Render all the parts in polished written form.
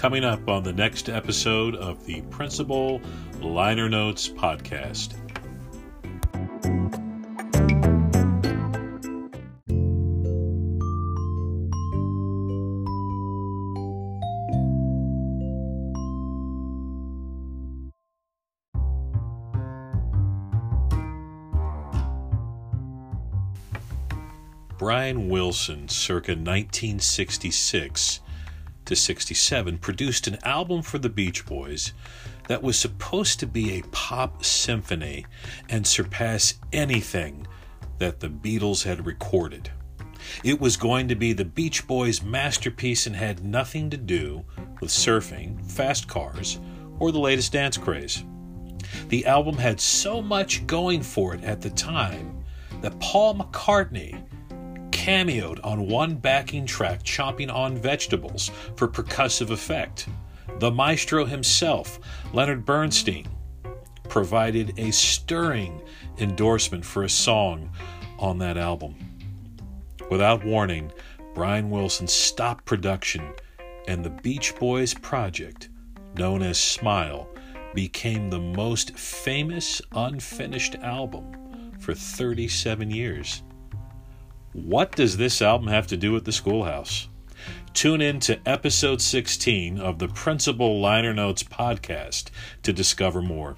coming up on the next episode of the Principal Liner Notes Podcast. Brian Wilson, circa 1966 to 67, produced an album for the Beach Boys that was supposed to be a pop symphony and surpass anything that the Beatles had recorded. It was going to be the Beach Boys' masterpiece and had nothing to do with surfing, fast cars, or the latest dance craze. The album had so much going for it at the time that Paul McCartney cameoed on one backing track chomping on vegetables for percussive effect. The maestro himself, Leonard Bernstein, provided a stirring endorsement for a song on that album. Without warning, Brian Wilson stopped production and the Beach Boys project, known as Smile, became the most famous unfinished album for 37 years. What does this album have to do with the schoolhouse? Tune in to episode 16 of the Principal Liner Notes Podcast to discover more.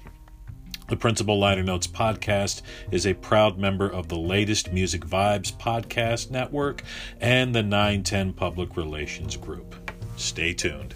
The Principal Liner Notes Podcast is a proud member of the Latest Music Vibes podcast network and the 910 Public Relations Group. Stay tuned.